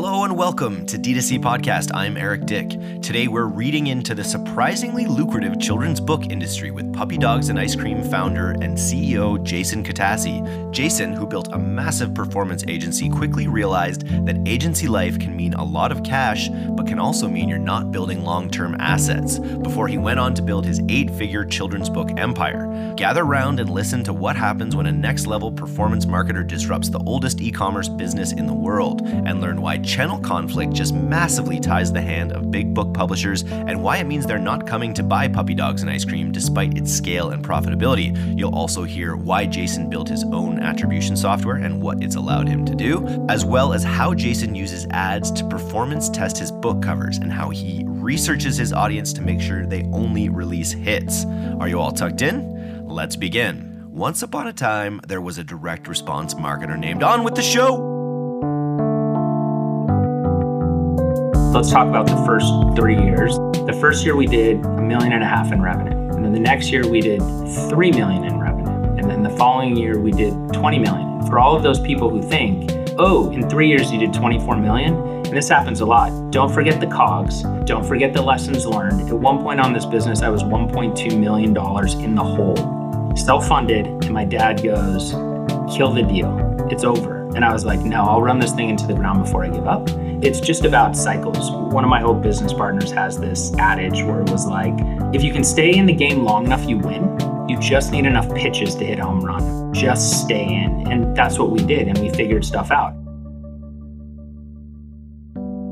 Hello and welcome to D2C Podcast. I'm Eric Dick. Today we're reading into the surprisingly lucrative children's book industry with Puppy Dogs and Ice Cream founder and CEO Jason Katassi. Jason, who built a massive performance agency, quickly realized that agency life can mean a lot of cash, but can also mean you're not building long-term assets, before he went on to build his eight-figure children's book empire. Gather round and listen to what happens when a next-level performance marketer disrupts the oldest e-commerce business in the world, and learn why channel conflict just massively ties the hand of big book publishers and why it means they're not coming to buy Puppy Dogs and Ice Cream despite its scale and profitability. You'll also hear why Jason built his own attribution software and what it's allowed him to do, as well as how Jason uses ads to performance test his book covers and how he researches his audience to make sure they only release hits. Are you all tucked in? Let's begin. Once upon a time, there was a direct response marketer named On With The Show. Let's talk about the first 3 years. The first year we did $1.5 million in revenue. And then the next year we did $3 million in revenue. And then the following year we did $20 million. For all of those people who think, oh, in 3 years you did $24 million. And this happens a lot. Don't forget the COGS. Don't forget the lessons learned. At one point on this business, I was $1.2 million in the hole, self-funded. And my dad goes, kill the deal. It's over. And I was like, no, I'll run this thing into the ground before I give up. It's just about cycles. One of my old business partners has this adage where it was like, if you can stay in the game long enough, you win. You just need enough pitches to hit a home run. Just stay in. And that's what we did. And we figured stuff out.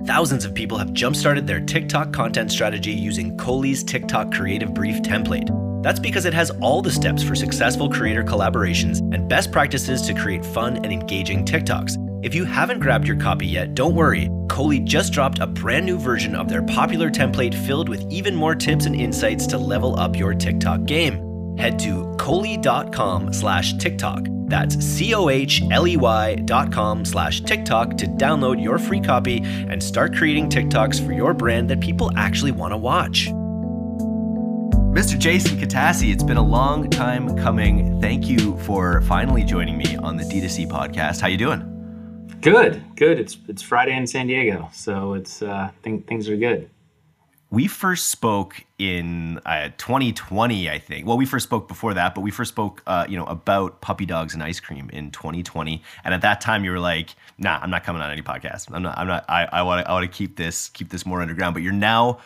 Thousands of people have jump-started their TikTok content strategy using Kohli's TikTok Creative Brief template. That's because it has all the steps for successful creator collaborations and best practices to create fun and engaging TikToks. If you haven't grabbed your copy yet, don't worry. Coley just dropped a brand new version of their popular template filled with even more tips and insights to level up your TikTok game. Head to Kohli.com/TikTok. That's COHLEY.com/TikTok to download your free copy and start creating TikToks for your brand that people actually want to watch. Mr. Jason Katassi, it's been a long time coming. Thank you for finally joining me on the D2C podcast. How you doing? Good. It's Friday in San Diego, so it's things are good. We first spoke in 2020, I think. Well, we first spoke before that, but we first spoke, about Puppy Dogs and Ice Cream in 2020. And at that time, you were like, "Nah, I'm not coming on any podcast. I'm not. I want to keep this more underground." But you're now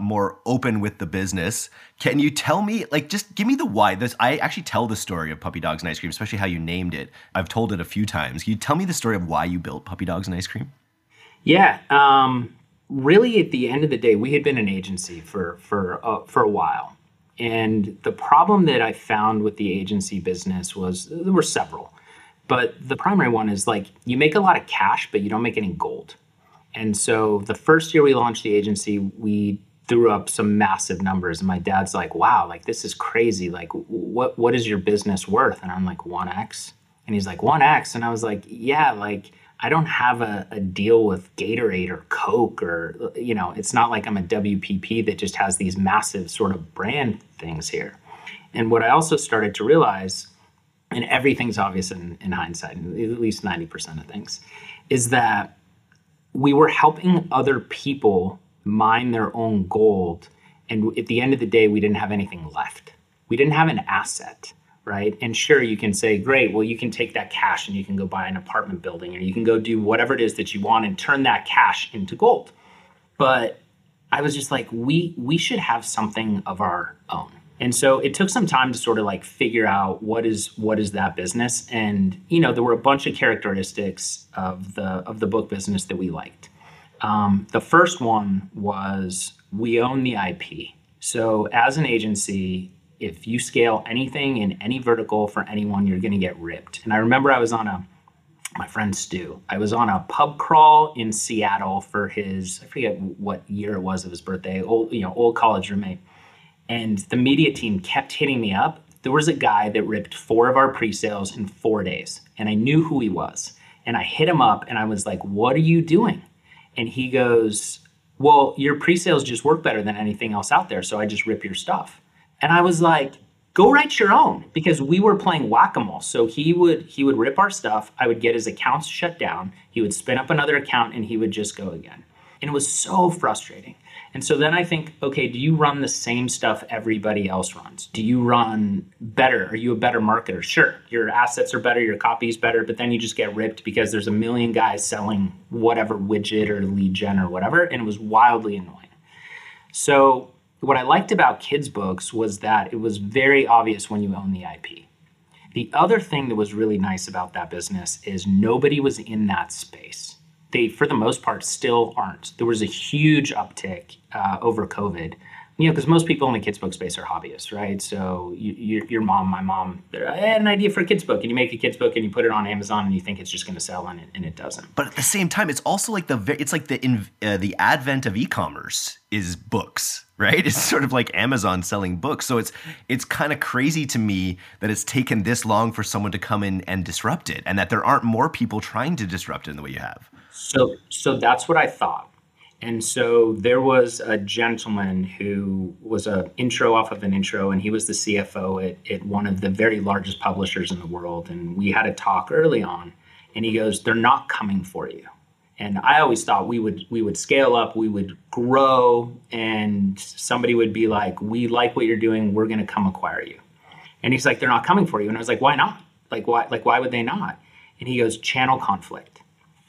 more open with the business. Can you tell me, just give me the why? I actually tell the story of Puppy Dogs and Ice Cream, especially how you named it. I've told it a few times. Can you tell me the story of why you built Puppy Dogs and Ice Cream? Yeah. Really, at the end of the day, we had been an agency for a while. And the problem that I found with the agency business was there were several. But the primary one is you make a lot of cash, but you don't make any gold. And so the first year we launched the agency, we threw up some massive numbers. And my dad's like, wow, this is crazy. What is your business worth? And I'm like, 1X. And he's like, 1X. And I was like, yeah, I don't have a deal with Gatorade or Coke or, it's not like I'm a WPP that just has these massive sort of brand things here. And what I also started to realize, and everything's obvious in hindsight, at least 90% of things, is that we were helping other people mine their own gold. And at the end of the day, we didn't have anything left. We didn't have an asset. Right? And sure, you can say, great, well, you can take that cash and you can go buy an apartment building or you can go do whatever it is that you want and turn that cash into gold. But I was just like, we should have something of our own. And so it took some time to sort of figure out what is that business. And, there were a bunch of characteristics of the book business that we liked. The first one was we own the IP. So as an agency, if you scale anything in any vertical for anyone, you're going to get ripped. And I remember my friend Stu, I was on a pub crawl in Seattle for I forget what year it was of his birthday, old college roommate. And the media team kept hitting me up. There was a guy that ripped 4 of our pre-sales in 4 days. And I knew who he was. And I hit him up and I was like, what are you doing? And he goes, well, your pre-sales just work better than anything else out there. So I just rip your stuff. And I was like, go write your own, because we were playing whack-a-mole. So he would rip our stuff. I would get his accounts shut down. He would spin up another account and he would just go again. And it was so frustrating. And so then I think, okay, do you run the same stuff everybody else runs? Do you run better? Are you a better marketer? Sure, your assets are better, your copy is better, but then you just get ripped because there's a million guys selling whatever widget or lead gen or whatever, and it was wildly annoying. So what I liked about kids' books was that it was very obvious when you own the IP. The other thing that was really nice about that business is nobody was in that space. They, for the most part, still aren't. There was a huge uptick over COVID, you know, because most people in the kids' book space are hobbyists, right? So your mom, my mom, I had an idea for a kids' book, and you make a kids' book and you put it on Amazon and you think it's just going to sell, and it doesn't. But at the same time, it's also like the advent of e-commerce is books, right? It's sort of like Amazon selling books. So it's kind of crazy to me that it's taken this long for someone to come in and disrupt it, and that there aren't more people trying to disrupt it in the way you have. So that's what I thought. And so there was a gentleman who was an intro off of an intro, and he was the CFO at one of the very largest publishers in the world. And we had a talk early on, and he goes, they're not coming for you. And I always thought we would scale up, we would grow, and somebody would be like, we like what you're doing, we're gonna come acquire you. And he's like, they're not coming for you. And I was like, why not? Why would they not? And he goes, channel conflict.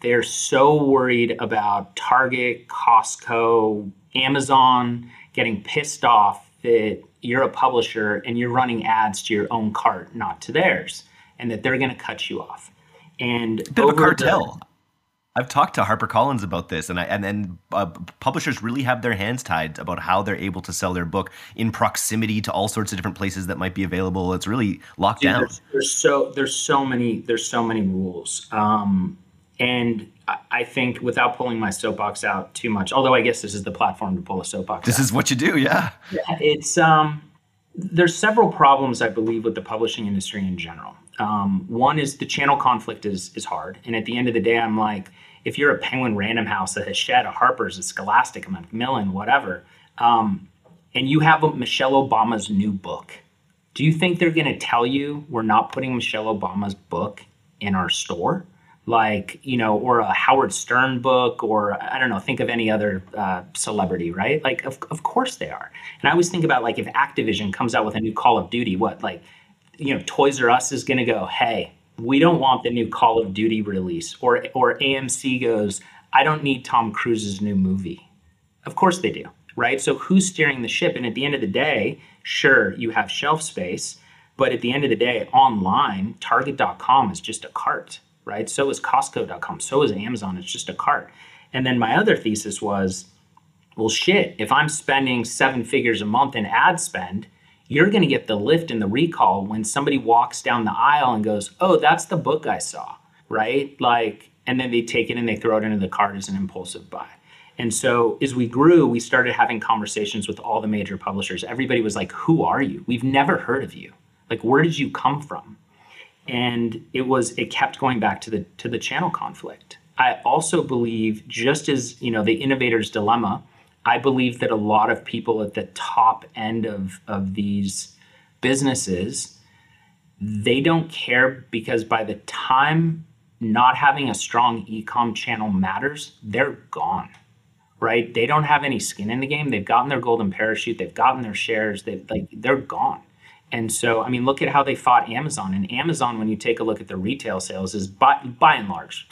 They're so worried about Target, Costco, Amazon getting pissed off that you're a publisher and you're running ads to your own cart, not to theirs, and that they're going to cut you off. And a bit of a cartel. I've talked to HarperCollins about this, and publishers really have their hands tied about how they're able to sell their book in proximity to all sorts of different places that might be available. It's really locked down. There's so many rules. And I think, without pulling my soapbox out too much, although I guess this is the platform to pull a soapbox out. This is what you do, yeah. Yeah, it's there's several problems, I believe, with the publishing industry in general. One is the channel conflict is hard. And at the end of the day, I'm like, if you're a Penguin Random House, a Hachette, a Harper's, a Scholastic, a Macmillan, whatever, and you have Michelle Obama's new book, do you think they're going to tell you we're not putting Michelle Obama's book in our store? Like, you know, or a Howard Stern book, or I don't know, think of any other celebrity, right? Like, of course they are. And I always think about, like, if Activision comes out with a new Call of Duty, what, like, you know, Toys R Us is going to go, hey, we don't want the new Call of Duty release. Or AMC goes, I don't need Tom Cruise's new movie. Of course they do, right? So who's steering the ship? And at the end of the day, sure, you have shelf space, but at the end of the day, online, Target.com is just a cart. Right? So is Costco.com. So is Amazon. It's just a cart. And then my other thesis was, well, shit, if I'm spending 7 figures a month in ad spend, you're going to get the lift and the recall when somebody walks down the aisle and goes, oh, that's the book I saw, right? Like, and then they take it and they throw it into the cart as an impulsive buy. And so as we grew, we started having conversations with all the major publishers. Everybody was like, who are you? We've never heard of you. Like, where did you come from? And it kept going back to the channel conflict. I also believe, just as, you know, the innovator's dilemma, I believe that a lot of people at the top end of these businesses, they don't care, because by the time not having a strong e-com channel matters, they're gone, right? They don't have any skin in the game. They've gotten their golden parachute. They've gotten their shares. They're gone. And so, I mean, look at how they fought Amazon. And Amazon, when you take a look at the retail sales, is by and large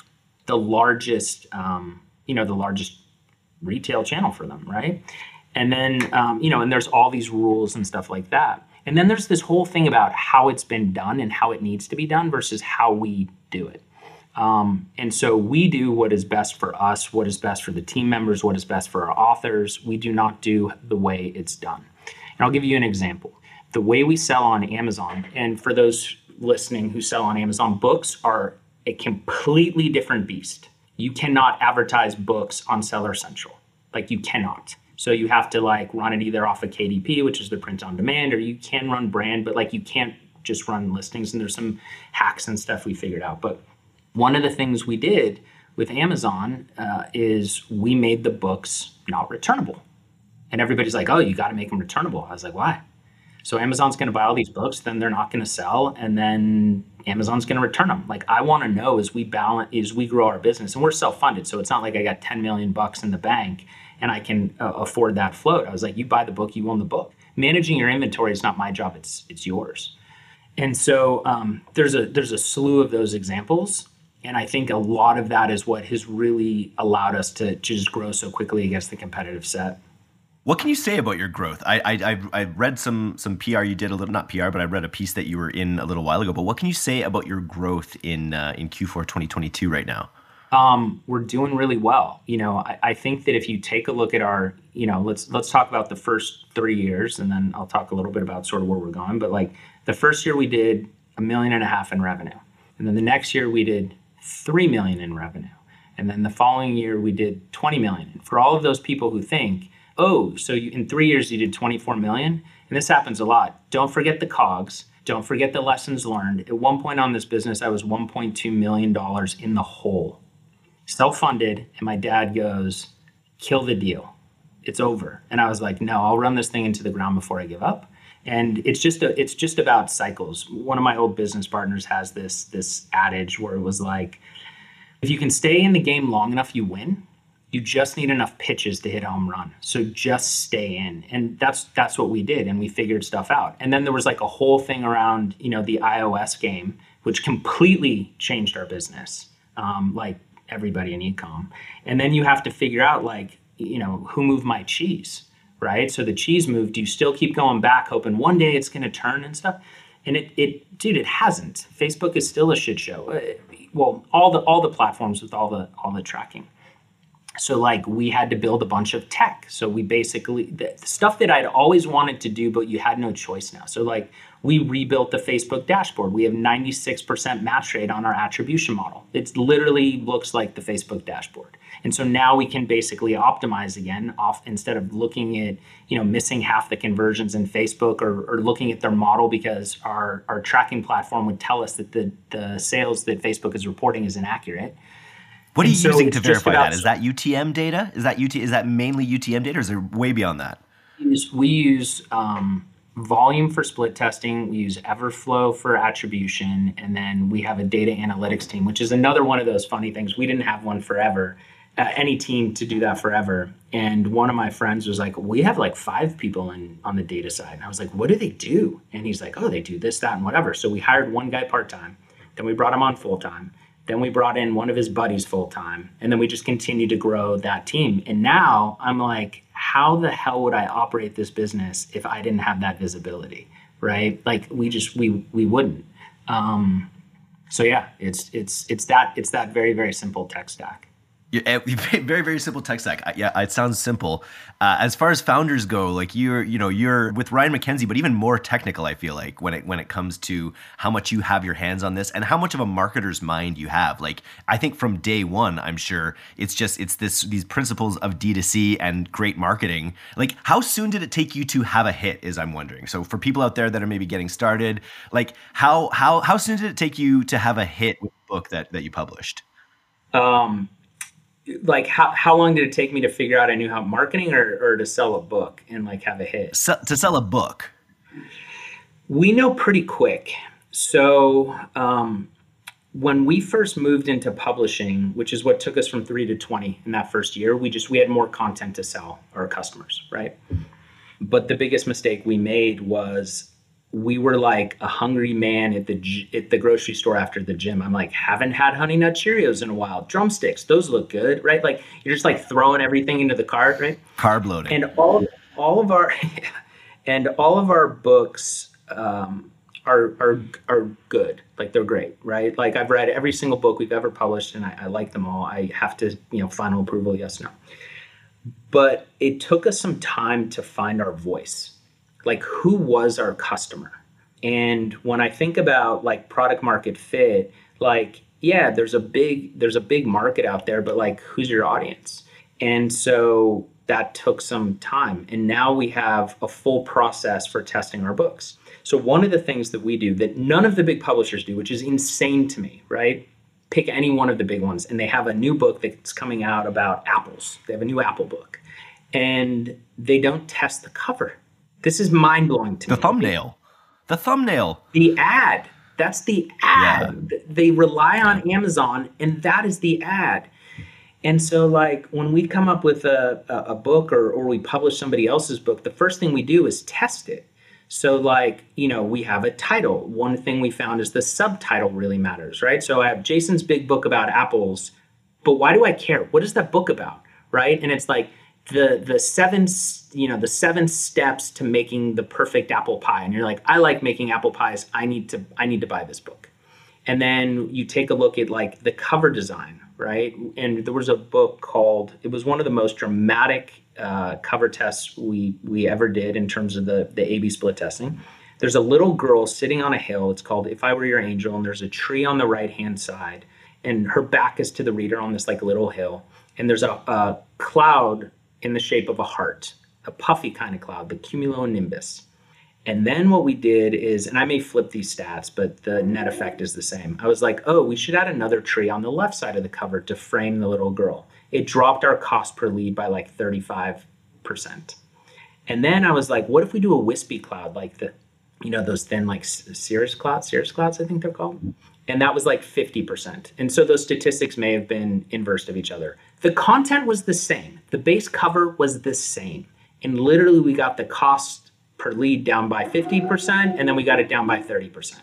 the largest, the largest retail channel for them, right? And then, and there's all these rules and stuff like that. And then there's this whole thing about how it's been done and how it needs to be done versus how we do it. And so we do what is best for us, what is best for the team members, what is best for our authors. We do not do the way it's done. And I'll give you an example. The way we sell on Amazon, and for those listening who sell on Amazon, books are a completely different beast. You cannot advertise books on Seller Central. Like, you cannot. So you have to, like, run it either off of KDP, which is the print on demand, or you can run brand, but, like, you can't just run listings. And there's some hacks and stuff we figured out. But one of the things we did with Amazon is we made the books not returnable. And everybody's like, oh, you got to make them returnable. I was like, why? So Amazon's going to buy all these books, then they're not going to sell, and then Amazon's going to return them. Like, I want to know as we balance, as we grow our business, and we're self-funded, so it's not like I got $10 million in the bank and I can afford that float. I was like, you buy the book, you own the book. Managing your inventory is not my job; it's yours. And so there's a slew of those examples, and I think a lot of that is what has really allowed us to just grow so quickly against the competitive set. What can you say about your growth? I read some PR you did, a little, not PR, but I read a piece that you were in a little while ago. But what can you say about your growth in Q4 2022 right now? We're doing really well. You know, I think that if you take a look at our, you know, let's talk about the first 3 years, and then I'll talk a little bit about sort of where we're going. But like the first year we did $1.5 million in revenue, and then the next year we did $3 million in revenue, and then the following year we did $20 million. And for all of those people who think, oh, so in 3 years you did $24 million, and this happens a lot. Don't forget the COGS. Don't forget the lessons learned. At one point on this business, I was $1.2 million in the hole, self-funded, and my dad goes, kill the deal. It's over. And I was like, no, I'll run this thing into the ground before I give up. And it's just about cycles. One of my old business partners has this adage where it was like, if you can stay in the game long enough, you win. You just need enough pitches to hit a home run. So just stay in. And that's what we did. And we figured stuff out. And then there was like a whole thing around, you know, the iOS game, which completely changed our business, like everybody in e-com. And then you have to figure out, like, you know, who moved my cheese, right? So the cheese moved. Do you still keep going back, hoping one day it's going to turn and stuff? And it hasn't. Facebook is still a shit show. Well, all the platforms with all the tracking. So like we had to build a bunch of tech. So we basically, the stuff that I'd always wanted to do, but you had no choice now. So like we rebuilt the Facebook dashboard. We have 96% match rate on our attribution model. It literally looks like the Facebook dashboard. And so now we can basically optimize again off, instead of looking at, you know, missing half the conversions in Facebook or looking at their model because our tracking platform would tell us that the sales that Facebook is reporting is inaccurate. What are you using to verify that? Is that UTM data? Is that mainly UTM data, or is it way beyond that? We use volume for split testing. We use Everflow for attribution. And then we have a data analytics team, which is another one of those funny things. We didn't have one forever, any team to do that forever. And one of my friends was like, we have like 5 people on the data side. And I was like, what do they do? And he's like, oh, they do this, that, and whatever. So we hired one guy part-time. Then we brought him on full-time. Then we brought in one of his buddies full-time, and then we just continued to grow that team. And now I'm like, how the hell would I operate this business if I didn't have that visibility, right? Like we wouldn't. So yeah, it's that very, very simple tech stack. Yeah, very, very simple tech stack. Yeah, it sounds simple. As far as founders go, like you're with Ryan McKenzie, but even more technical, I feel like, when it comes to how much you have your hands on this and how much of a marketer's mind you have. Like, I think from day one, I'm sure it's these principles of D2C and great marketing. Like, how soon did it take you to have a hit, is I'm wondering. So for people out there that are maybe getting started, like how soon did it take you to have a hit with the book that you published? Like how long did it take me to figure out I knew how marketing or to sell a book and like have a hit? To sell a book, we know pretty quick. So when we first moved into publishing, which is what took us from 3 to 20 in that first year, we had more content to sell our customers, right? But the biggest mistake we made was we were like a hungry man at the grocery store after the gym. I'm like, haven't had Honey Nut Cheerios in a while. Drumsticks, those look good, right? Like you're just like throwing everything into the cart, right? Carb loading. And all of our books are good. Like they're great, right? Like I've read every single book we've ever published, and I like them all. I have to, final approval, yes, no. But it took us some time to find our voice. Like, who was our customer? And when I think about like product market fit, like, yeah, there's a big market out there, but like, who's your audience? And so that took some time. And now we have a full process for testing our books. So one of the things that we do that none of the big publishers do, which is insane to me, right? Pick any one of the big ones, and they have a new book that's coming out about apples. They have a new Apple book, and they don't test the cover. This is mind-blowing to me. The thumbnail. The ad. That's the ad. Yeah. They rely on Amazon, and that is the ad. And so, like, when we come up with a book or we publish somebody else's book, the first thing we do is test it. So, like, you know, we have a title. One thing we found is the subtitle really matters, right? So I have Jason's big book about apples, but why do I care? What is that book about, right? And it's like the seven steps to making the perfect apple pie. And you're like, I like making apple pies. I need to buy this book. And then you take a look at, like, the cover design, right? And there was a book called, it was one of the most dramatic cover tests we ever did in terms of the A/B split testing. There's a little girl sitting on a hill. It's called If I Were Your Angel, and there's a tree on the right-hand side, and her back is to the reader on this, like, little hill. And there's a cloud in the shape of a heart, a puffy kind of cloud, the cumulonimbus. And then what we did is, and I may flip these stats, but the net effect is the same. I was like, oh, we should add another tree on the left side of the cover to frame the little girl. It dropped our cost per lead by like 35%. And then I was like, what if we do a wispy cloud, like the, you know, those thin, like cirrus clouds, I think they're called. And that was like 50%. And so those statistics may have been inverse of each other. The content was the same. The base cover was the same. And literally we got the cost per lead down by 50%, and then we got it down by 30%.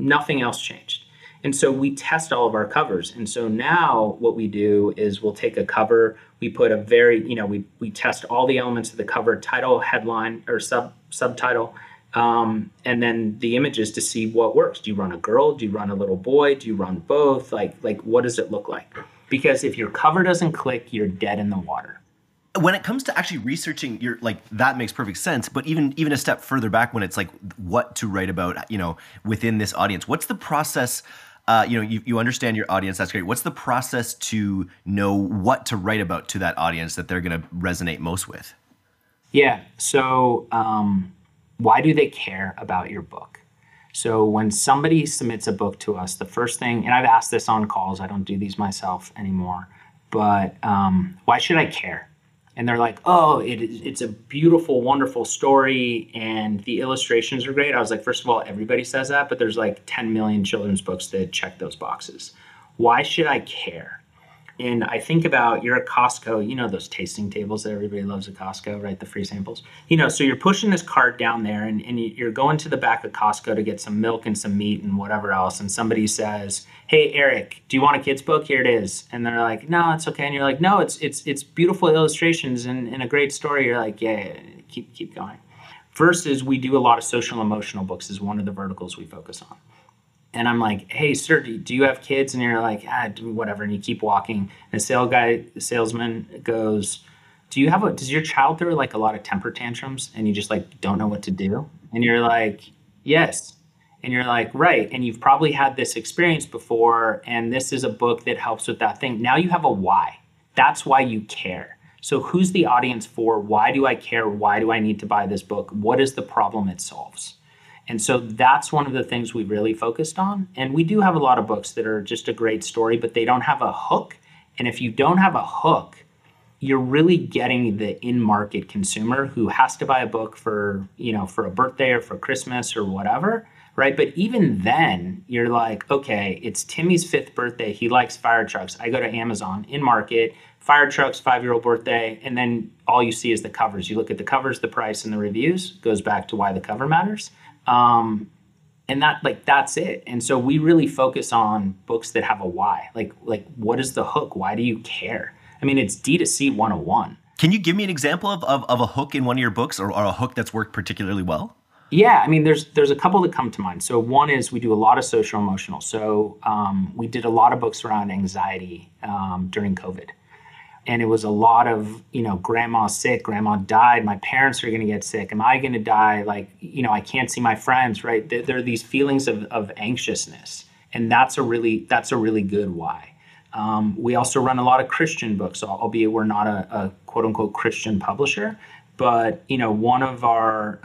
Nothing else changed. And so we test all of our covers. And so now what we do is we'll take a cover, we put a very, you know, we test all the elements of the cover, title, headline, or subtitle, and then the images to see what works. Do you run a girl? Do you run a little boy? Do you run both? Like what does it look like? Because if your cover doesn't click, you're dead in the water. When it comes to actually researching, you're like, that makes perfect sense. But even a step further back, when it's like what to write about, you know, within this audience, what's the process? You know, you understand your audience. That's great. What's the process to know what to write about to that audience that they're going to resonate most with? Yeah. So why do they care about your book? So when somebody submits a book to us, the first thing, and I've asked this on calls, I don't do these myself anymore, but why should I care? And they're like, oh, it's a beautiful, wonderful story, and the illustrations are great. I was like, first of all, everybody says that, but there's like 10 million children's books that check those boxes. Why should I care? And I think about, you're at Costco, you know those tasting tables that everybody loves at Costco, right? The free samples. You know, so you're pushing this cart down there, and you're going to the back of Costco to get some milk and some meat and whatever else, and somebody says, hey, Eric, do you want a kid's book? Here it is. And they're like, no, it's okay. And you're like, no, it's beautiful illustrations and a great story. You're like, yeah, keep going. Versus we do a lot of social emotional books is one of the verticals we focus on. And I'm like, hey, sir, do you have kids? And you're like, whatever. And you keep walking. And the salesman goes, does your child throw like a lot of temper tantrums? And you just like, don't know what to do. And you're like, yes. And you're like, right. And you've probably had this experience before. And this is a book that helps with that thing. Now you have a why. That's why you care. So who's the audience for? Why do I care? Why do I need to buy this book? What is the problem it solves? And so that's one of the things we really focused on. And we do have a lot of books that are just a great story, but they don't have a hook. And if you don't have a hook, you're really getting the in-market consumer who has to buy a book for, you know, for a birthday or for Christmas or whatever, right? But even then, you're like, okay, it's Timmy's 5th birthday. He likes fire trucks. I go to Amazon, in-market, fire trucks, 5-year-old birthday. And then all you see is the covers. You look at the covers, the price, and the reviews. Goes back to why the cover matters. And that, like, that's it. And so we really focus on books that have a why, like what is the hook? Why do you care? I mean, it's D2C 101. Can you give me an example of a hook in one of your books or a hook that's worked particularly well? Yeah. I mean, there's a couple that come to mind. So one is we do a lot of social emotional. So, we did a lot of books around anxiety, during COVID. And it was a lot of, you know, grandma's sick, grandma died, my parents are going to get sick, am I going to die? Like, you know, I can't see my friends, right? There are these feelings of anxiousness. And that's a really good why. We also run a lot of Christian books, albeit we're not a quote unquote Christian publisher. But, you know, one of our,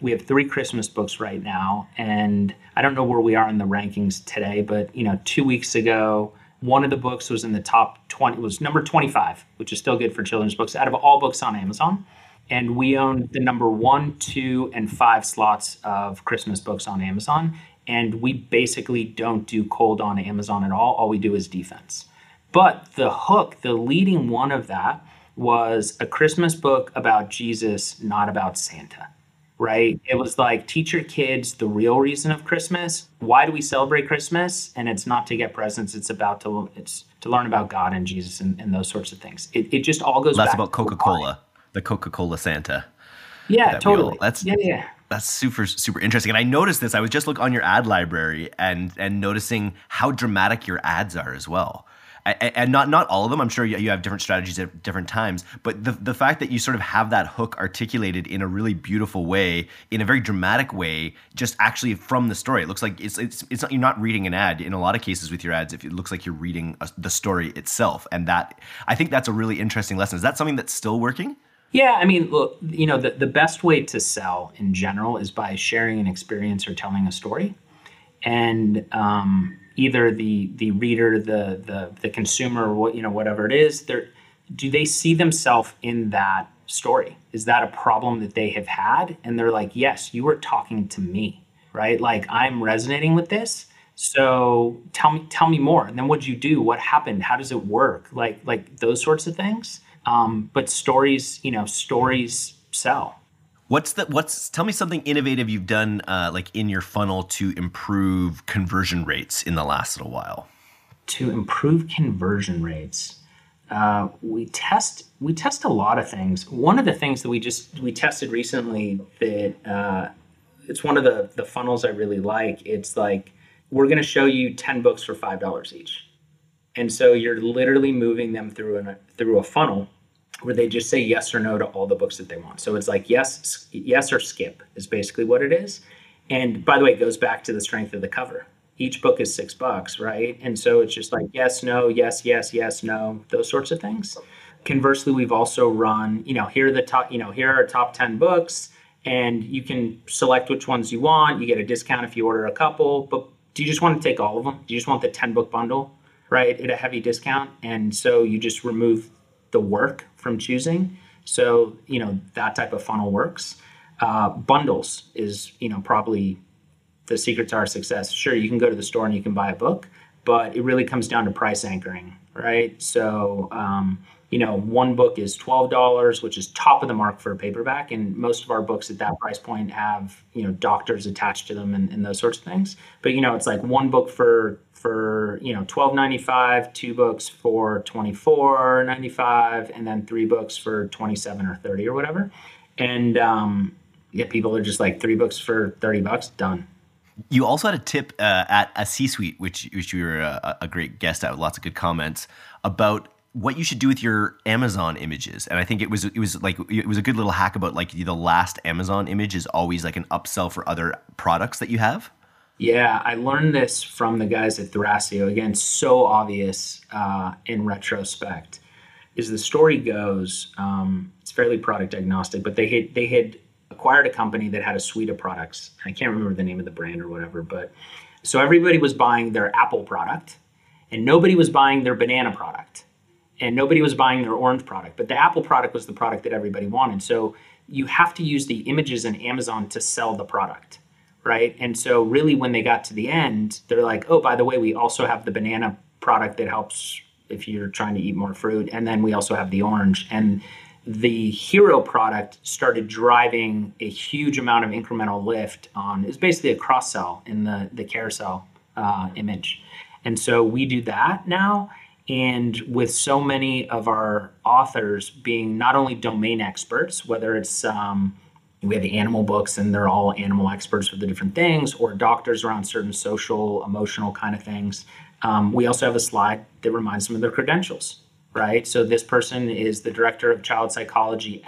we have 3 Christmas books right now. And I don't know where we are in the rankings today, but, you know, 2 weeks ago, one of the books was in the top 20, it was number 25, which is still good for children's books out of all books on Amazon. And we owned the number 1, 2, and 5 slots of Christmas books on Amazon. And we basically don't do cold on Amazon at all. All we do is defense. But the hook, the leading one of that was a Christmas book about Jesus, not about Santa, right? It was like, teach your kids the real reason of Christmas. Why do we celebrate Christmas? And it's not to get presents. It's to learn about God and Jesus and those sorts of things. It just all goes back. That's about Coca-Cola, the Coca-Cola Santa. Yeah, totally. That's super, super interesting. And I noticed this. I was just looking on your ad library and noticing how dramatic your ads are as well. And not all of them. I'm sure you have different strategies at different times. But the fact that you sort of have that hook articulated in a really beautiful way, in a very dramatic way, just actually from the story. It looks like it's not, you're not reading an ad in a lot of cases with your ads. If it looks like you're reading the story itself, and that, I think that's a really interesting lesson. Is that something that's still working? Yeah, I mean, look, you know, the best way to sell in general is by sharing an experience or telling a story, and either the reader, the consumer, whatever it is, do they see themselves in that story? Is that a problem that they have had? And they're like, yes, you were talking to me, right? Like, I'm resonating with this. So tell me more. And then what'd you do? What happened? How does it work? Like those sorts of things. But stories sell. Tell me something innovative you've done, like in your funnel to improve conversion rates in the last little while. To improve conversion rates, we test a lot of things. One of the things that we tested recently that, it's one of the funnels I really like. It's like, we're going to show you 10 books for $5 each. And so you're literally moving them through a funnel where they just say yes or no to all the books that they want. So it's like yes or skip is basically what it is. And by the way, it goes back to the strength of the cover. Each book is $6, right? And so it's just like yes, no, yes, yes, yes, no, those sorts of things. Conversely, we've also run, here are our top 10 books, and you can select which ones you want. You get a discount if you order a couple, but do you just want to take all of them? Do you just want the 10-book bundle? Right, at a heavy discount, and so you just remove the work from choosing. So that type of funnel works. Bundles is probably the secret to our success. Sure, you can go to the store and you can buy a book, but it really comes down to price anchoring, right? So one book is $12, which is top of the mark for a paperback, and most of our books at that price point have doctors attached to them and those sorts of things. But it's like one book for $12.95, 2 books for $24.95, and then 3 books for $27 or $30 or whatever. And people are just like 3 books for $30, done. You also had a tip at a C-suite, which you were a great guest at, with lots of good comments about what you should do with your Amazon images. And I think it was a good little hack about like the last Amazon image is always like an upsell for other products that you have. Yeah, I learned this from the guys at Thrasio. Again, so obvious in retrospect. As the story goes, it's fairly product agnostic, but they had acquired a company that had a suite of products. I can't remember the name of the brand or whatever, but so everybody was buying their apple product, and nobody was buying their banana product, and nobody was buying their orange product. But the apple product was the product that everybody wanted. So you have to use the images in Amazon to sell the product. Right. And so really when they got to the end, they're like, oh, by the way, we also have the banana product that helps if you're trying to eat more fruit. And then we also have the orange. And the hero product started driving a huge amount of incremental lift on. It's basically a cross sell in the carousel image. And so we do that now. And with so many of our authors being not only domain experts, whether it's we have the animal books and they're all animal experts for the different things, or doctors around certain social, emotional kind of things. We also have a slide that reminds them of their credentials, right? So this person is the director of child psychology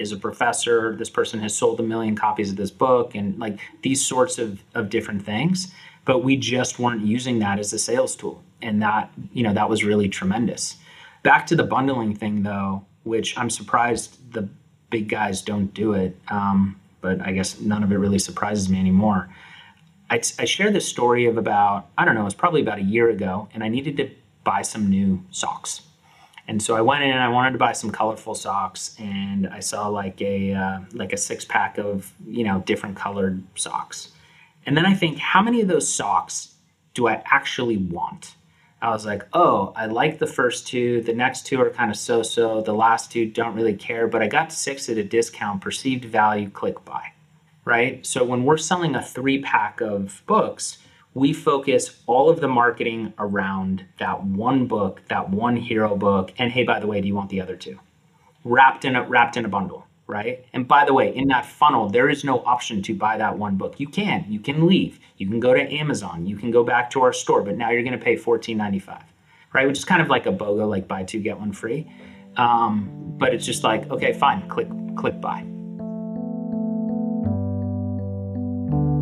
is a professor. This person has sold 1 million copies of this book and like these sorts of different things. But we just weren't using that as a sales tool. And that, that was really tremendous. Back to the bundling thing though, which I'm surprised the big guys don't do it, but I guess none of it really surprises me anymore. I shared this story of about, I don't know, it's probably about a year ago, and I needed to buy some new socks. And so I went in and I wanted to buy some colorful socks, and I saw like a 6-pack of, you know, different colored socks. And then I think, how many of those socks do I actually want? I was like, oh, I like the first two. The next two are kind of so-so. The last two don't really care, but I got 6 at a discount, perceived value, click buy, right? So when we're selling a 3-pack of books, we focus all of the marketing around that one book, that one hero book. And hey, by the way, do you want the other two? Wrapped in a bundle, right? And by the way, in that funnel, there is no option to buy that one book. You can leave, you can go to Amazon, you can go back to our store, but now you're gonna pay $14.95, right? Which is kind of like a BOGO, like buy two, get one free. But it's just like, okay, fine, click buy.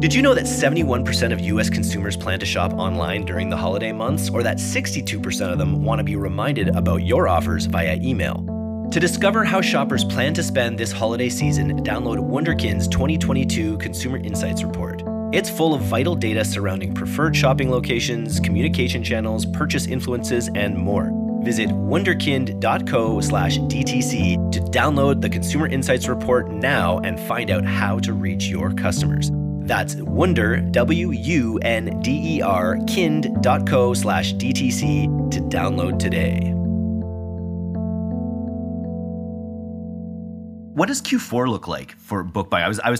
Did you know that 71% of US consumers plan to shop online during the holiday months, or that 62% of them want to be reminded about your offers via email? To discover how shoppers plan to spend this holiday season, download Wunderkind's 2022 Consumer Insights Report. It's full of vital data surrounding preferred shopping locations, communication channels, purchase influences, and more. Visit wunderkind.co/DTC to download the Consumer Insights Report now and find out how to reach your customers. That's Wunder, WUNDER, kind.co/DTC to download today. What does Q4 look like for book buy? I did a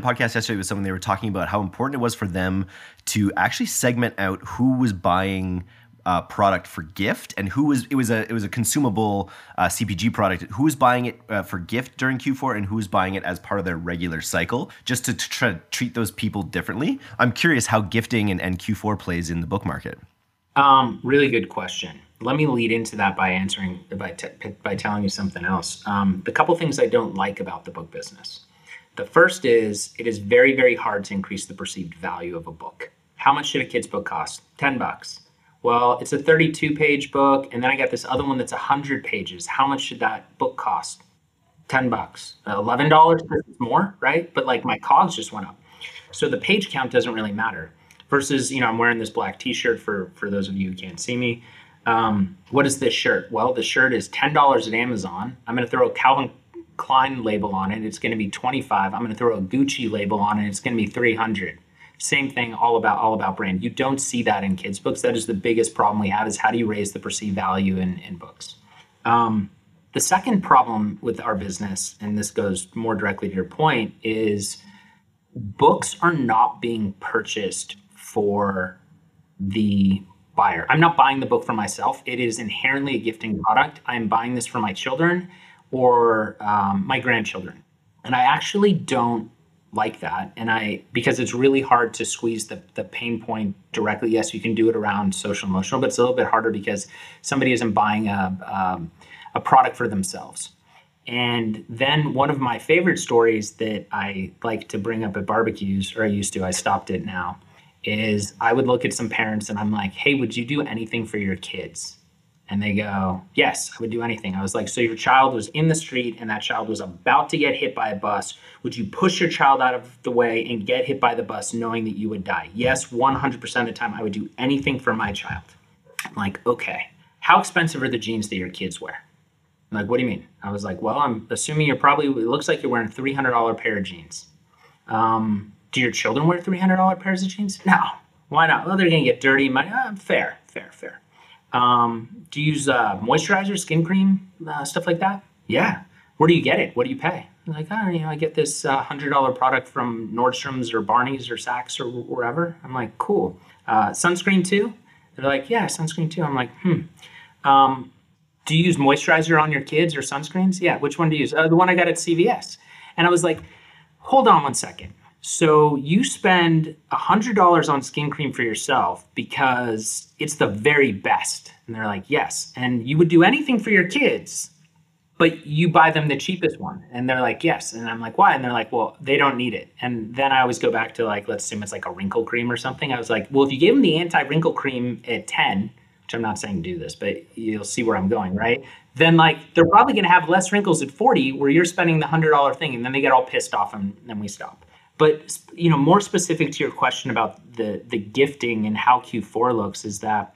podcast yesterday with someone. They were talking about how important it was for them to actually segment out who was buying product for gift and who was it was a consumable CPG product. Who was buying it for gift during Q4 and who was buying it as part of their regular cycle, just to try to treat those people differently. I'm curious how gifting and Q4 plays in the book market. Really good question. Let me lead into that by telling you something else. The couple things I don't like about the book business. The first is it is very, very hard to increase the perceived value of a book. How much should a kid's book cost? $10. Well, it's a 32-page book, and then I got this other one that's 100 pages. How much should that book cost? $10. $11 is more, right? But like my COGS just went up. So the page count doesn't really matter. Versus, you know, I'm wearing this black T-shirt for those of you who can't see me. What is this shirt? Well, the shirt is $10 at Amazon. I'm going to throw a Calvin Klein label on it. It's going to be $25. I'm going to throw a Gucci label on it. It's going to be $300. Same thing, all about brand. You don't see that in kids' books. That is the biggest problem we have, is how do you raise the perceived value in books? The second problem with our business, and this goes more directly to your point, is books are not being purchased for the buyer. I'm not buying the book for myself. It is inherently a gifting product. I'm buying this for my children or my grandchildren. And I actually don't like that, because it's really hard to squeeze the pain point directly. Yes, you can do it around social emotional, but it's a little bit harder because somebody isn't buying a product for themselves. And then one of my favorite stories that I like to bring up at barbecues, or I used to, I stopped it now, is I would look at some parents and I'm like, hey, would you do anything for your kids? And they go, yes, I would do anything. I was like, so your child was in the street and that child was about to get hit by a bus. Would you push your child out of the way and get hit by the bus knowing that you would die? Yes, 100% of the time, I would do anything for my child. I'm like, okay, how expensive are the jeans that your kids wear? I'm like, what do you mean? I was like, well, I'm assuming it looks like you're wearing a $300 pair of jeans. Do your children wear $300 pairs of jeans? No, why not? Well, they're gonna get dirty. Fair. Do you use moisturizer, skin cream, stuff like that? Yeah. Where do you get it? What do you pay? I'm like, oh, you know, I get this $100 product from Nordstrom's or Barney's or Saks or wherever. I'm like, cool. Sunscreen too? They're like, yeah, sunscreen too. I'm like, do you use moisturizer on your kids or sunscreens? Yeah. Which one do you use? The one I got at CVS. And I was like, hold on one second. So you spend $100 on skin cream for yourself because it's the very best. And they're like, yes. And you would do anything for your kids, but you buy them the cheapest one. And they're like, yes. And I'm like, why? And they're like, well, they don't need it. And then I always go back to like, let's assume it's like a wrinkle cream or something. I was like, well, if you gave them the anti-wrinkle cream at 10, which I'm not saying do this, but you'll see where I'm going, right? Then like, they're probably going to have less wrinkles at 40 where you're spending the $100 thing. And then they get all pissed off and then we stop. But, you know, more specific to your question about the gifting and how Q4 looks is that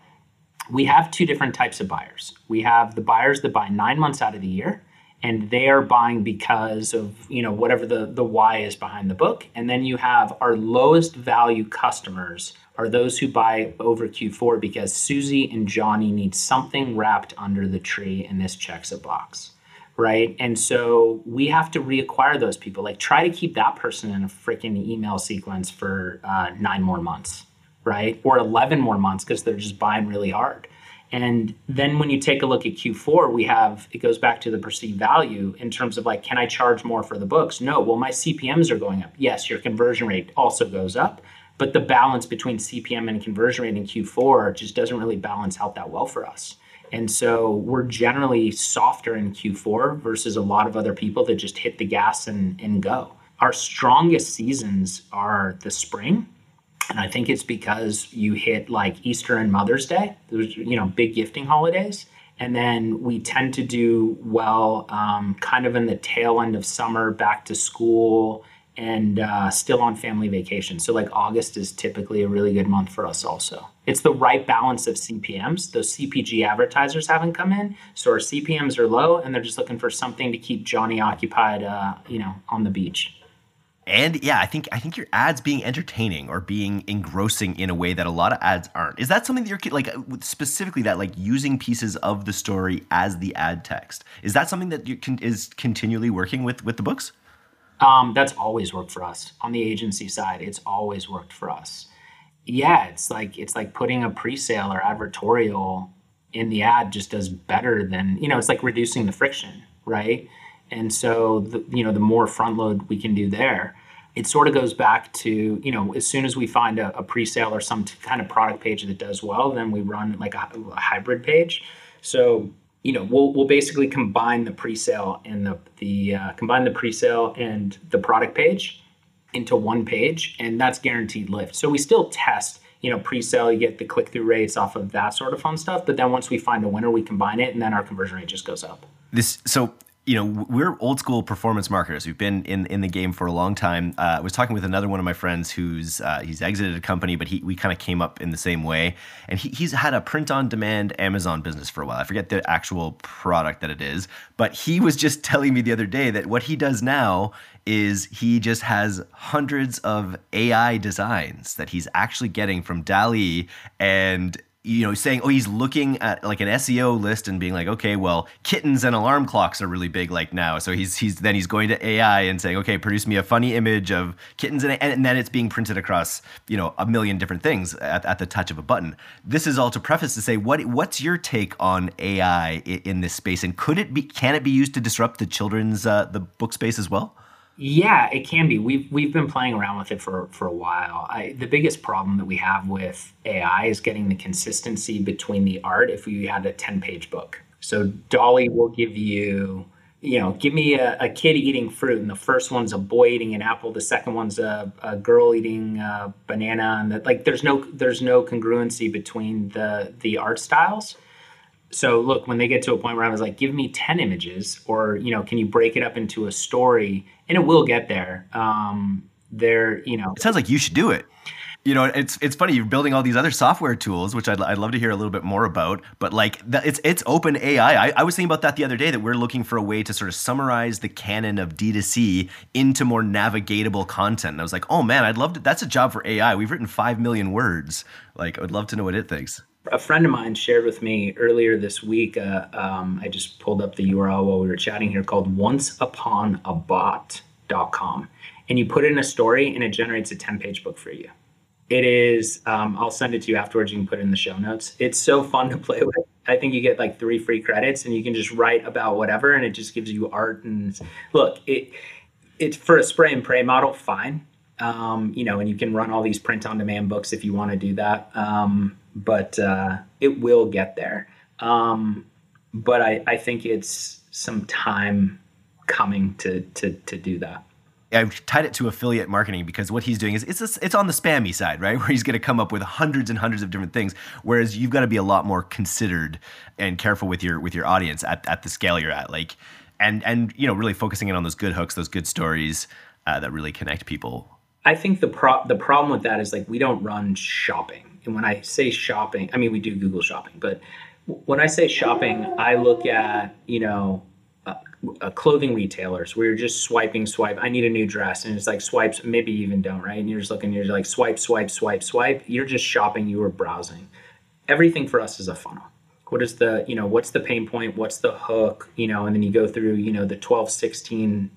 We have two different types of buyers. We have the buyers that buy 9 months out of the year, and they are buying because of, you know, whatever the why is behind the book. And then you have our lowest value customers are those who buy over Q4 because Susie and Johnny need something wrapped under the tree and this checks a box, right? And so we have to reacquire those people. Like, try to keep that person in a freaking email sequence for 9 more months, right? Or 11 more months because they're just buying really hard. And then when you take a look at Q4, we have, it goes back to the perceived value in terms of like, can I charge more for the books? No, well, my CPMs are going up. Yes, your conversion rate also goes up, but the balance between CPM and conversion rate in Q4 just doesn't really balance out that well for us. And so we're generally softer in Q4 versus a lot of other people that just hit the gas and go. Our strongest seasons are the spring. And I think it's because you hit like Easter and Mother's Day, those, you know, big gifting holidays. And then we tend to do well kind of in the tail end of summer, back to school, and still on family vacation. So like August is typically a really good month for us also. It's the right balance of CPMs. Those CPG advertisers haven't come in. So our CPMs are low and they're just looking for something to keep Johnny occupied, you know, on the beach. And yeah, I think your ads being entertaining or being engrossing in a way that a lot of ads aren't. Is that something that you're like, specifically that like using pieces of the story as the ad text? Is that something that you is continually working with the books? That's always worked for us on the agency side. It's always worked for us. Yeah, it's like putting a pre-sale or advertorial in the ad just does better than, you know, it's like reducing the friction, right? And so, the more front load we can do there, it sort of goes back to, you know, as soon as we find a pre-sale or some kind of product page that does well, then we run like a hybrid page. So, you know, we'll basically combine the pre-sale and the product page into one page, and that's guaranteed lift. So we still test, you know, pre-sale, you get the click-through rates off of that sort of fun stuff. But then once we find a winner, we combine it, and then our conversion rate just goes up. You know, we're old school performance marketers. We've been in the game for a long time. I was talking with another one of my friends who's he's exited a company, but we kind of came up in the same way. And he's had a print-on-demand Amazon business for a while. I forget the actual product that it is, but he was just telling me the other day that what he does now is he just has hundreds of AI designs that he's actually getting from DALL-E and, you know, saying, oh, he's looking at like an SEO list and being like, okay, well, kittens and alarm clocks are really big like now. So he's going to AI and saying, okay, produce me a funny image of kittens. And then it's being printed across, you know, 1 million different things at the touch of a button. This is all to preface to say, what's your take on AI in this space? And can it be used to disrupt the children's, the book space as well? Yeah, it can be. We've been playing around with it for a while. The biggest problem that we have with AI is getting the consistency between the art if we had a 10-page book. So DALL-E will give you, you know, give me a kid eating fruit, and the first one's a boy eating an apple, the second one's a girl eating a banana, and that, like, there's no congruency between the art styles. So look, when they get to a point where I was like, give me 10 images, or, you know, can you break it up into a story? And it will get there. You know, it sounds like you should do it. You know, it's funny, you're building all these other software tools, which I'd love to hear a little bit more about, but like it's open AI. I was thinking about that the other day, that we're looking for a way to sort of summarize the canon of D2C into more navigatable content. And I was like, oh man, I'd love to, that's a job for AI. We've written 5 million words. Like, I'd love to know what it thinks. A friend of mine shared with me earlier this week, I just pulled up the URL while we were chatting here, called onceuponabot.com. And you put in a story and it generates a 10-page book for you. It is, I'll send it to you afterwards. You can put it in the show notes. It's so fun to play with. I think you get like 3 free credits and you can just write about whatever, and it just gives you art. And look, it's for a spray and pray model, fine. You know, and you can run all these print-on-demand books if you want to do that. But it will get there. But I think it's some time coming to do that. I've tied it to affiliate marketing because what he's doing is it's on the spammy side, right? Where he's going to come up with hundreds and hundreds of different things, whereas you've got to be a lot more considered and careful with your audience at the scale you're at, like, and you know, really focusing in on those good hooks, those good stories that really connect people. I think the problem with that is like we don't run shopping. And when I say shopping, I mean, we do Google shopping, but when I say shopping, I look at, you know, clothing retailers where you're just swiping. I need a new dress. And it's like swipes, maybe even don't, right? And you're just looking, you're like swipe. You're just shopping, you are browsing. Everything for us is a funnel. What is the, you know, what's the pain point? What's the hook? You know, and then you go through, you know, the 12, 16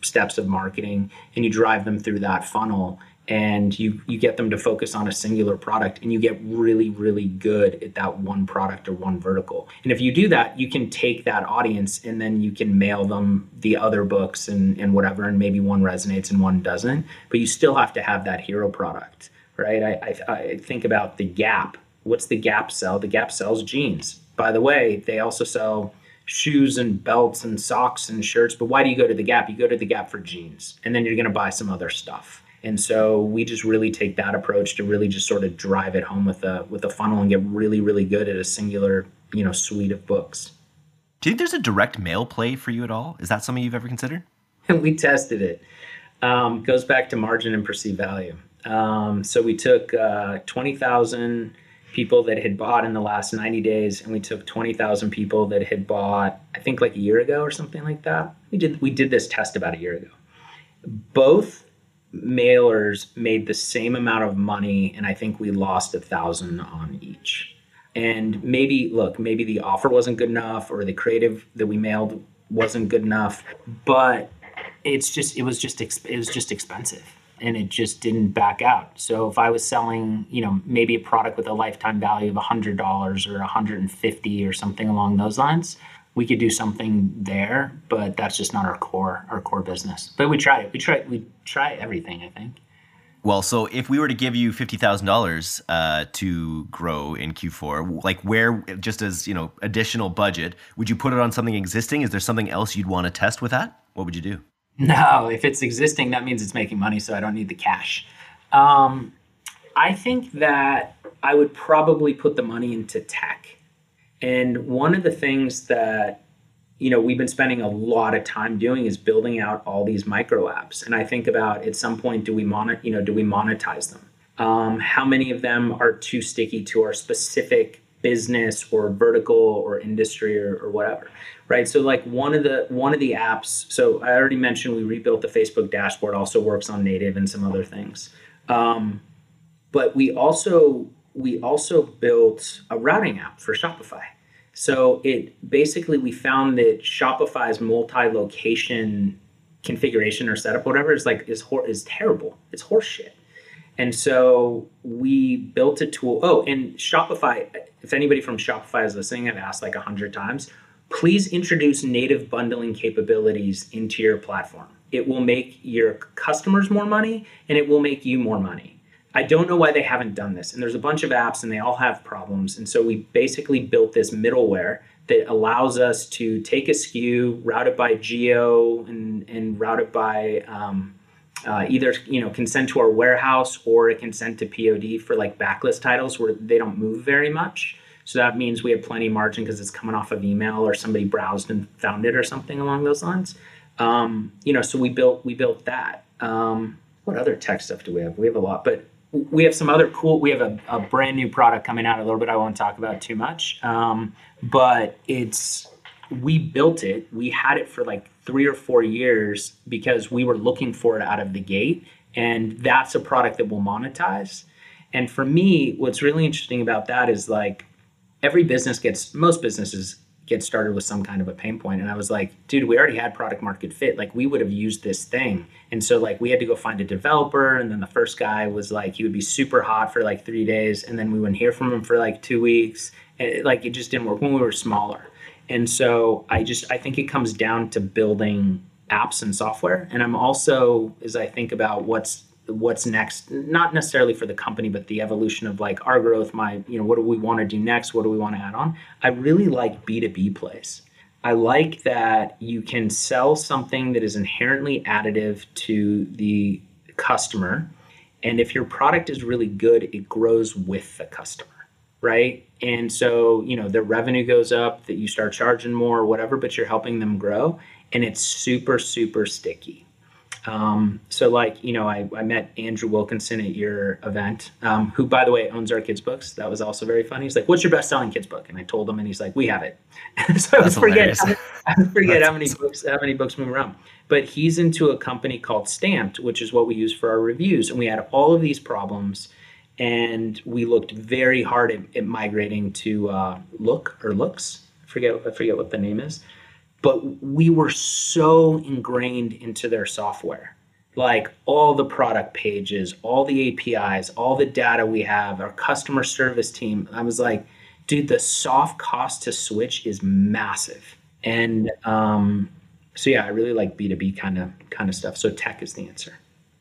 steps of marketing, and you drive them through that funnel, and you get them to focus on a singular product, and you get really, really good at that one product or one vertical. And if you do that, you can take that audience and then you can mail them the other books and whatever, and maybe one resonates and one doesn't, but you still have to have that hero product, right? I think about the Gap. What's the Gap sell? The Gap sells jeans. By the way, they also sell shoes and belts and socks and shirts. But why do you go to the Gap? You go to the Gap for jeans, and then you're going to buy some other stuff. And so we just really take that approach to really just sort of drive it home with a funnel and get really, really good at a singular, you know, suite of books. Do you think there's a direct mail play for you at all? Is that something you've ever considered? We tested it. Goes back to margin and perceived value. So we took 20,000 people that had bought in the last 90 days, and we took 20,000 people that had bought, I think, like a year ago or something like that. We did this test about a year ago. Both mailers made the same amount of money, and I think we lost 1,000 on each. And maybe the offer wasn't good enough, or the creative that we mailed wasn't good enough, but it was just expensive. And it just didn't back out. So if I was selling, you know, maybe a product with a lifetime value of $100 or $150 or something along those lines, we could do something there, but that's just not our core business. But we tried it. We try everything, I think. Well, so if we were to give you $50,000 to grow in Q4, like where, just as, you know, additional budget, would you put it on something existing? Is there something else you'd want to test with that? What would you do? No, if it's existing, that means it's making money, so I don't need the cash. I think that I would probably put the money into tech. And one of the things that, you know, we've been spending a lot of time doing is building out all these micro apps. And I think about, at some point, do we monetize them? How many of them are too sticky to our specific business or vertical or industry or whatever, right? So like one of the apps, so I already mentioned we rebuilt the Facebook dashboard, also works on native and some other things. But we also built a routing app for Shopify. So it basically, we found that Shopify's multi-location configuration or setup, whatever, is terrible. It's horseshit. And so we built a tool. Oh, and Shopify, if anybody from Shopify is listening, I've asked like 100 times, please introduce native bundling capabilities into your platform. It will make your customers more money, and it will make you more money. I don't know why they haven't done this. And there's a bunch of apps, and they all have problems. And so we basically built this middleware that allows us to take a SKU, route it by geo, and route it by... either, you know, can send to our warehouse, or it can send to POD for like backlist titles where they don't move very much. So that means we have plenty of margin because it's coming off of email or somebody browsed and found it or something along those lines. You know, so we built that. What other tech stuff do we have? We have a lot, but we have some other cool, we have a brand new product coming out a little bit I won't talk about too much. But we built it. We had it for like 3 or 4 years because we were looking for it out of the gate. And that's a product that we'll monetize. And for me, what's really interesting about that is like most businesses get started with some kind of a pain point. And I was like, dude, we already had product market fit. Like we would have used this thing. And so like we had to go find a developer. And then the first guy was like, he would be super hot for like 3 days. And then we wouldn't hear from him for like 2 weeks. And like it just didn't work when we were smaller. And so I think it comes down to building apps and software. And I'm also, as I think about what's next, not necessarily for the company, but the evolution of like our growth, you know, what do we want to do next? What do we want to add on? I really like B2B plays. I like that you can sell something that is inherently additive to the customer. And if your product is really good, it grows with the customer, right? And so, you know, their revenue goes up, that you start charging more or whatever, but you're helping them grow. And it's super, super sticky. So like, you know, I met Andrew Wilkinson at your event, who, by the way, owns our kids' books. That was also very funny. He's like, what's your best selling kids' book? And I told him, and he's like, we have it. And so I forget how many books move around, but he's into a company called Stamped, which is what we use for our reviews. And we had all of these problems, and we looked very hard at migrating to, Looks. I forget what the name is. But we were so ingrained into their software, like all the product pages, all the APIs, all the data we have, our customer service team. I was like, dude, the soft cost to switch is massive. And so, yeah, I really like B2B kind of stuff. So tech is the answer.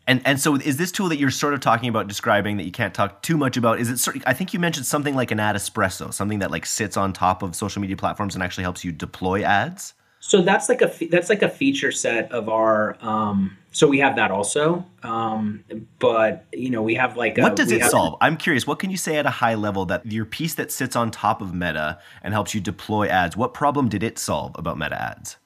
And so is this tool that you're sort of talking about describing that you can't talk too much about, is it, I think you mentioned something like an ad espresso, something that like sits on top of social media platforms and actually helps you deploy ads? So that's like a feature set of our. So we have that also, but you know we have like. What does it solve? I'm curious. What can you say at a high level that your piece that sits on top of Meta and helps you deploy ads? What problem did it solve about Meta ads?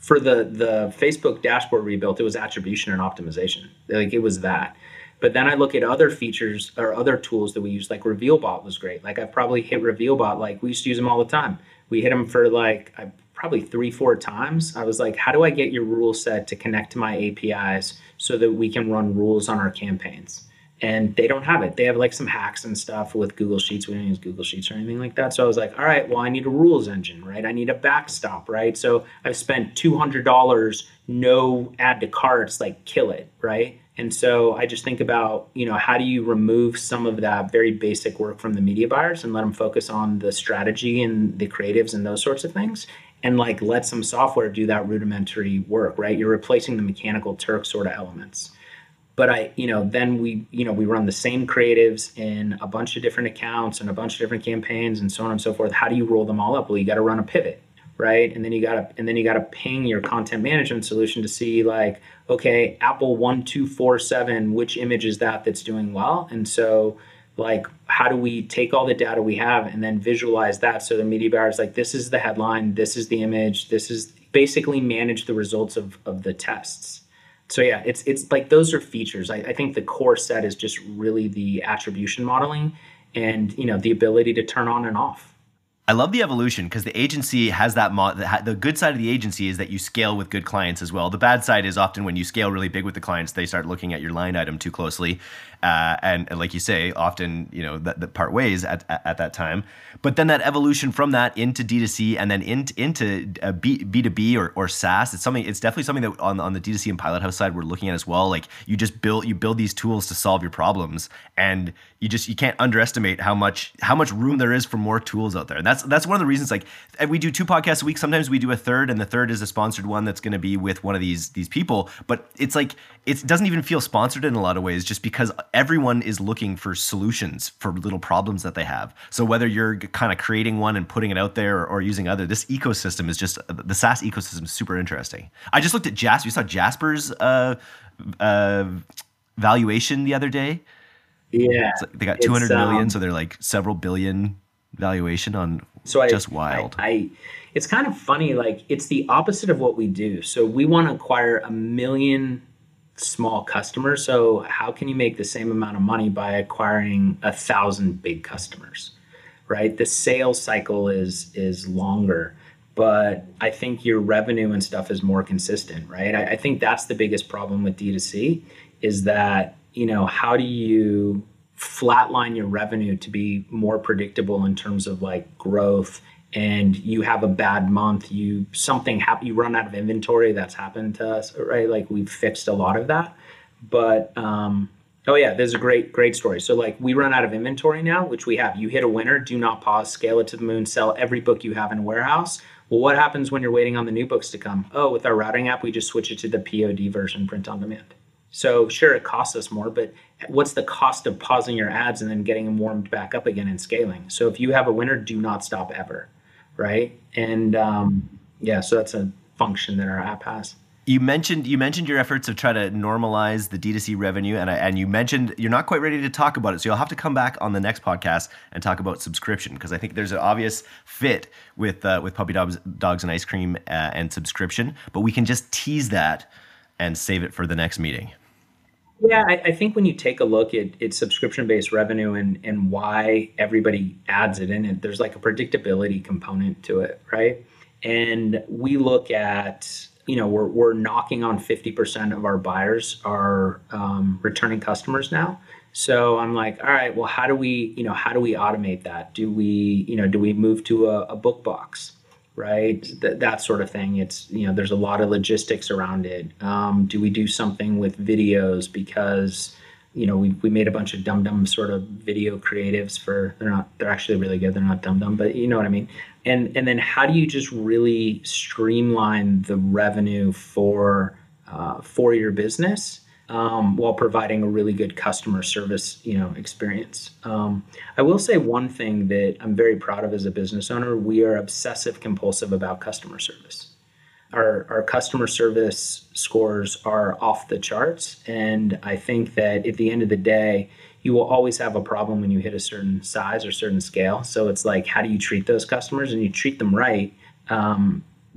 For the Facebook dashboard rebuilt, it was attribution and optimization. Like it was that. But then I look at other features or other tools that we use, like Revealbot was great. Like I've probably hit Revealbot. Like we used to use them all the time. We hit them for like. Probably 3-4 times. I was like, how do I get your rule set to connect to my APIs so that we can run rules on our campaigns? And they don't have it. They have like some hacks and stuff with Google Sheets. We don't use Google Sheets or anything like that. So I was like, all right, well, I need a rules engine, right? I need a backstop, right? So I've spent $200, no add to carts, like kill it, right? And so I just think about, you know, how do you remove some of that very basic work from the media buyers and let them focus on the strategy and the creatives and those sorts of things? And like let some software do that rudimentary work, right? You're replacing the mechanical Turk sort of elements. But then we run the same creatives in a bunch of different accounts and a bunch of different campaigns and so on and so forth. How do you roll them all up? Well, you got to run a pivot, right? And then you got to ping your content management solution to see like, okay, Apple 1247, which image is that's doing well? And so like, how do we take all the data we have and then visualize that? So the media buyer is like, this is the headline, this is the image, this is basically manage the results of the tests. So yeah, it's like, those are features. I think the core set is just really the attribution modeling and, you know, the ability to turn on and off. I love the evolution because the agency has that the good side of the agency is that you scale with good clients as well. The bad side is often when you scale really big with the clients, they start looking at your line item too closely. And like you say, often, you know, that part ways at that time. But then that evolution from that into D2C and then into B2B or SaaS, it's definitely something that on the D2C and Pilot House side, we're looking at as well. Like you just build these tools to solve your problems, and you can't underestimate how much room there is for more tools out there. And that's one of the reasons, like we do 2 podcasts a week. Sometimes we do a third, and the third is a sponsored one that's going to be with one of these people. But it's like, it doesn't even feel sponsored in a lot of ways, just because everyone is looking for solutions for little problems that they have. So whether you're kind of creating one and putting it out there or using other, this ecosystem is just, the SaaS ecosystem is super interesting. I just looked at Jasper. You saw Jasper's valuation the other day? Yeah. Like they got 200 million, so they're like several billion valuation on, so just wild. It's kind of funny. Like it's the opposite of what we do. So we want to acquire 1 million small customers. So how can you make the same amount of money by acquiring 1,000 big customers, right? The sales cycle is longer, but I think your revenue and stuff is more consistent, right? I think that's the biggest problem with D2C is that, you know, how do you flatline your revenue to be more predictable in terms of like growth? And you have a bad month, you run out of inventory. That's happened to us, right? Like we've fixed a lot of that, but there's a great story. So like we run out of inventory now, which we have. You hit a winner, do not pause, scale it to the moon, sell every book you have in a warehouse. Well, what happens when you're waiting on the new books to come? Oh, with our routing app, we just switch it to the POD version, print on demand. So sure, it costs us more, but what's the cost of pausing your ads and then getting them warmed back up again and scaling? So if you have a winner, do not stop ever. Right. And so that's a function that our app has. You mentioned your efforts to try to normalize the D2C revenue, and you mentioned you're not quite ready to talk about it. So you'll have to come back on the next podcast and talk about subscription, because I think there's an obvious fit with Puppy Dogs and Ice Cream and subscription, but we can just tease that and save it for the next meeting? Yeah, I think when you take a look at subscription-based revenue and why everybody adds it in it, there's like a predictability component to it, right? And we look at, you know, we're knocking on 50% of our buyers are returning customers now. So I'm like, all right, well, how do we automate that? Do we move to a book box? Right? That sort of thing. It's, you know, there's a lot of logistics around it. Do we do something with videos? Because, you know, we made a bunch of dumb sort of video creatives for, they're actually really good. They're not dumb, but you know what I mean? And then how do you just really streamline the revenue for your business, while providing a really good customer service, you know, experience. I will say one thing that I'm very proud of as a business owner, we are obsessive compulsive about customer service. Our customer service scores are off the charts. And I think that at the end of the day, you will always have a problem when you hit a certain size or certain scale. So it's like, how do you treat those customers? And you treat them right.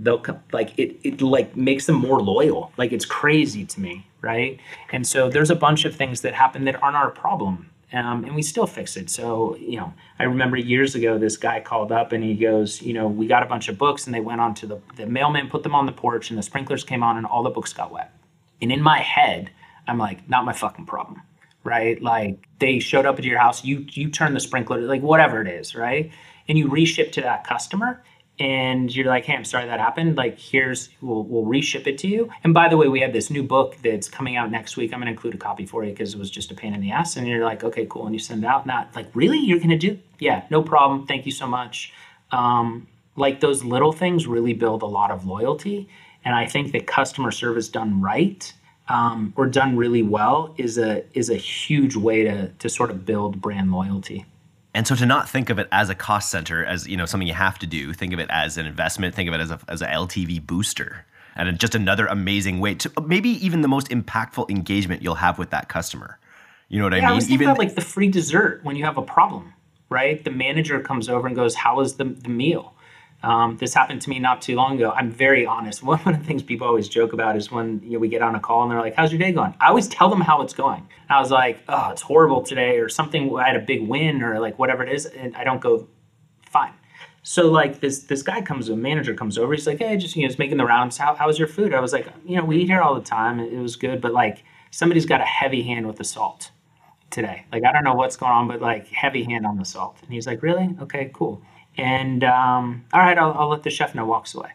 They'll come, like it like makes them more loyal. Like it's crazy to me. Right. And so there's a bunch of things that happen that aren't our problem. And we still fix it. So, you know, I remember years ago, this guy called up and he goes, you know, we got a bunch of books and they went onto the mailman, put them on the porch and the sprinklers came on and all the books got wet. And in my head, I'm like, not my fucking problem. Right. Like they showed up at your house, you turn the sprinkler, like whatever it is. Right. And you reship to that customer. And you're like, hey, I'm sorry that happened. Like, here's, we'll reship it to you. And by the way, we have this new book that's coming out next week. I'm going to include a copy for you because it was just a pain in the ass. And you're like, okay, cool. And you send it out. Not like, really? You're going to do? Yeah, no problem. Thank you so much. Like those little things really build a lot of loyalty. And I think that customer service done right or done really well is a huge way to sort of build brand loyalty. And so to not think of it as a cost center, as, you know, something you have to do, think of it as an investment, think of it as a LTV booster and just another amazing way to maybe even the most impactful engagement you'll have with that customer. You know what I mean? I was thinking about like the free dessert when you have a problem, right? The manager comes over and goes, how was the meal? This happened to me not too long ago. I'm very honest. One of the things people always joke about is when, you know, we get on a call and they're like, how's your day going? I always tell them how it's going. And I was like, oh, it's horrible today or something. I had a big win or like whatever it is. And I don't go fine. So like this guy comes, a manager comes over. He's like, hey, just, you know, it's making the rounds. How was your food? I was like, you know, we eat here all the time. It was good. But like somebody's got a heavy hand with the salt today. Like, I don't know what's going on, but like heavy hand on the salt. And he's like, really? Okay, cool. And, all right, I'll let the chef know, walks away.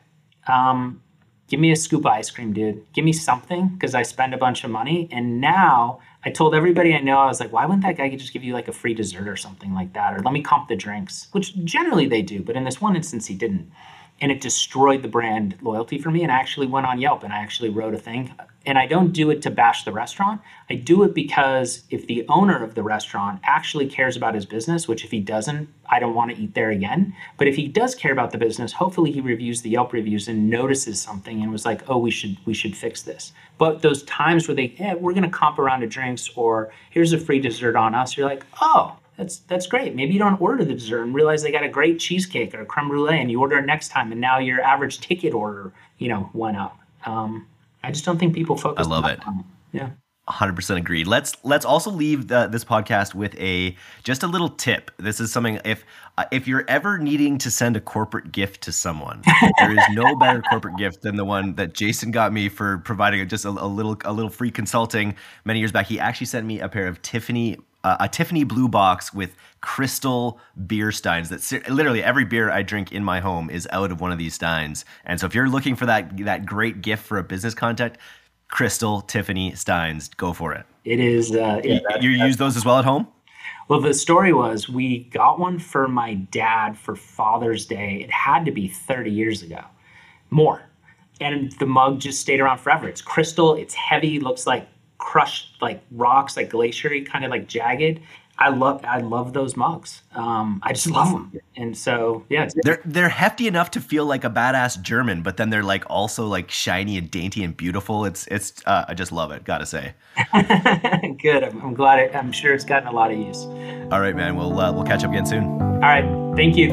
Give me a scoop of ice cream, dude. Give me something because I spend a bunch of money. And now I told everybody I know, I was like, why wouldn't that guy just give you like a free dessert or something like that? Or let me comp the drinks, which generally they do. But in this one instance, he didn't. And it destroyed the brand loyalty for me. And I actually went on Yelp and I actually wrote a thing. And I don't do it to bash the restaurant. I do it because if the owner of the restaurant actually cares about his business, which if he doesn't, I don't want to eat there again. But if he does care about the business, hopefully he reviews the Yelp reviews and notices something and was like, oh, we should fix this. But those times where they, we're going to comp a round of drinks or here's a free dessert on us. You're like, oh. That's great. Maybe you don't order the dessert and realize they got a great cheesecake or a creme brulee and you order it next time. And now your average ticket order, you know, went up. I just don't think people focus on it. I love it. Yeah. 100% agreed. Let's also leave this podcast with just a little tip. This is something if you're ever needing to send a corporate gift to someone, there is no better corporate gift than the one that Jason got me for providing just a little free consulting many years back. He actually sent me a pair of Tiffany blue box with crystal beer steins that literally every beer I drink in my home is out of one of these steins. And so if you're looking for that great gift for a business contact, crystal Tiffany steins, go for it. It is. You use those as well at home? Well, the story was we got one for my dad for Father's Day. It had to be 30 years ago, more. And the mug just stayed around forever. It's crystal. It's heavy. Looks like crushed like rocks, like glaciery, kind of like jagged. I love those mugs. I just love them. And so, yeah. They're hefty enough to feel like a badass German, but then they're like also like shiny and dainty and beautiful. It's I just love it. Gotta say. Good. I'm glad. I'm sure it's gotten a lot of use. All right, man. We'll catch up again soon. All right. Thank you.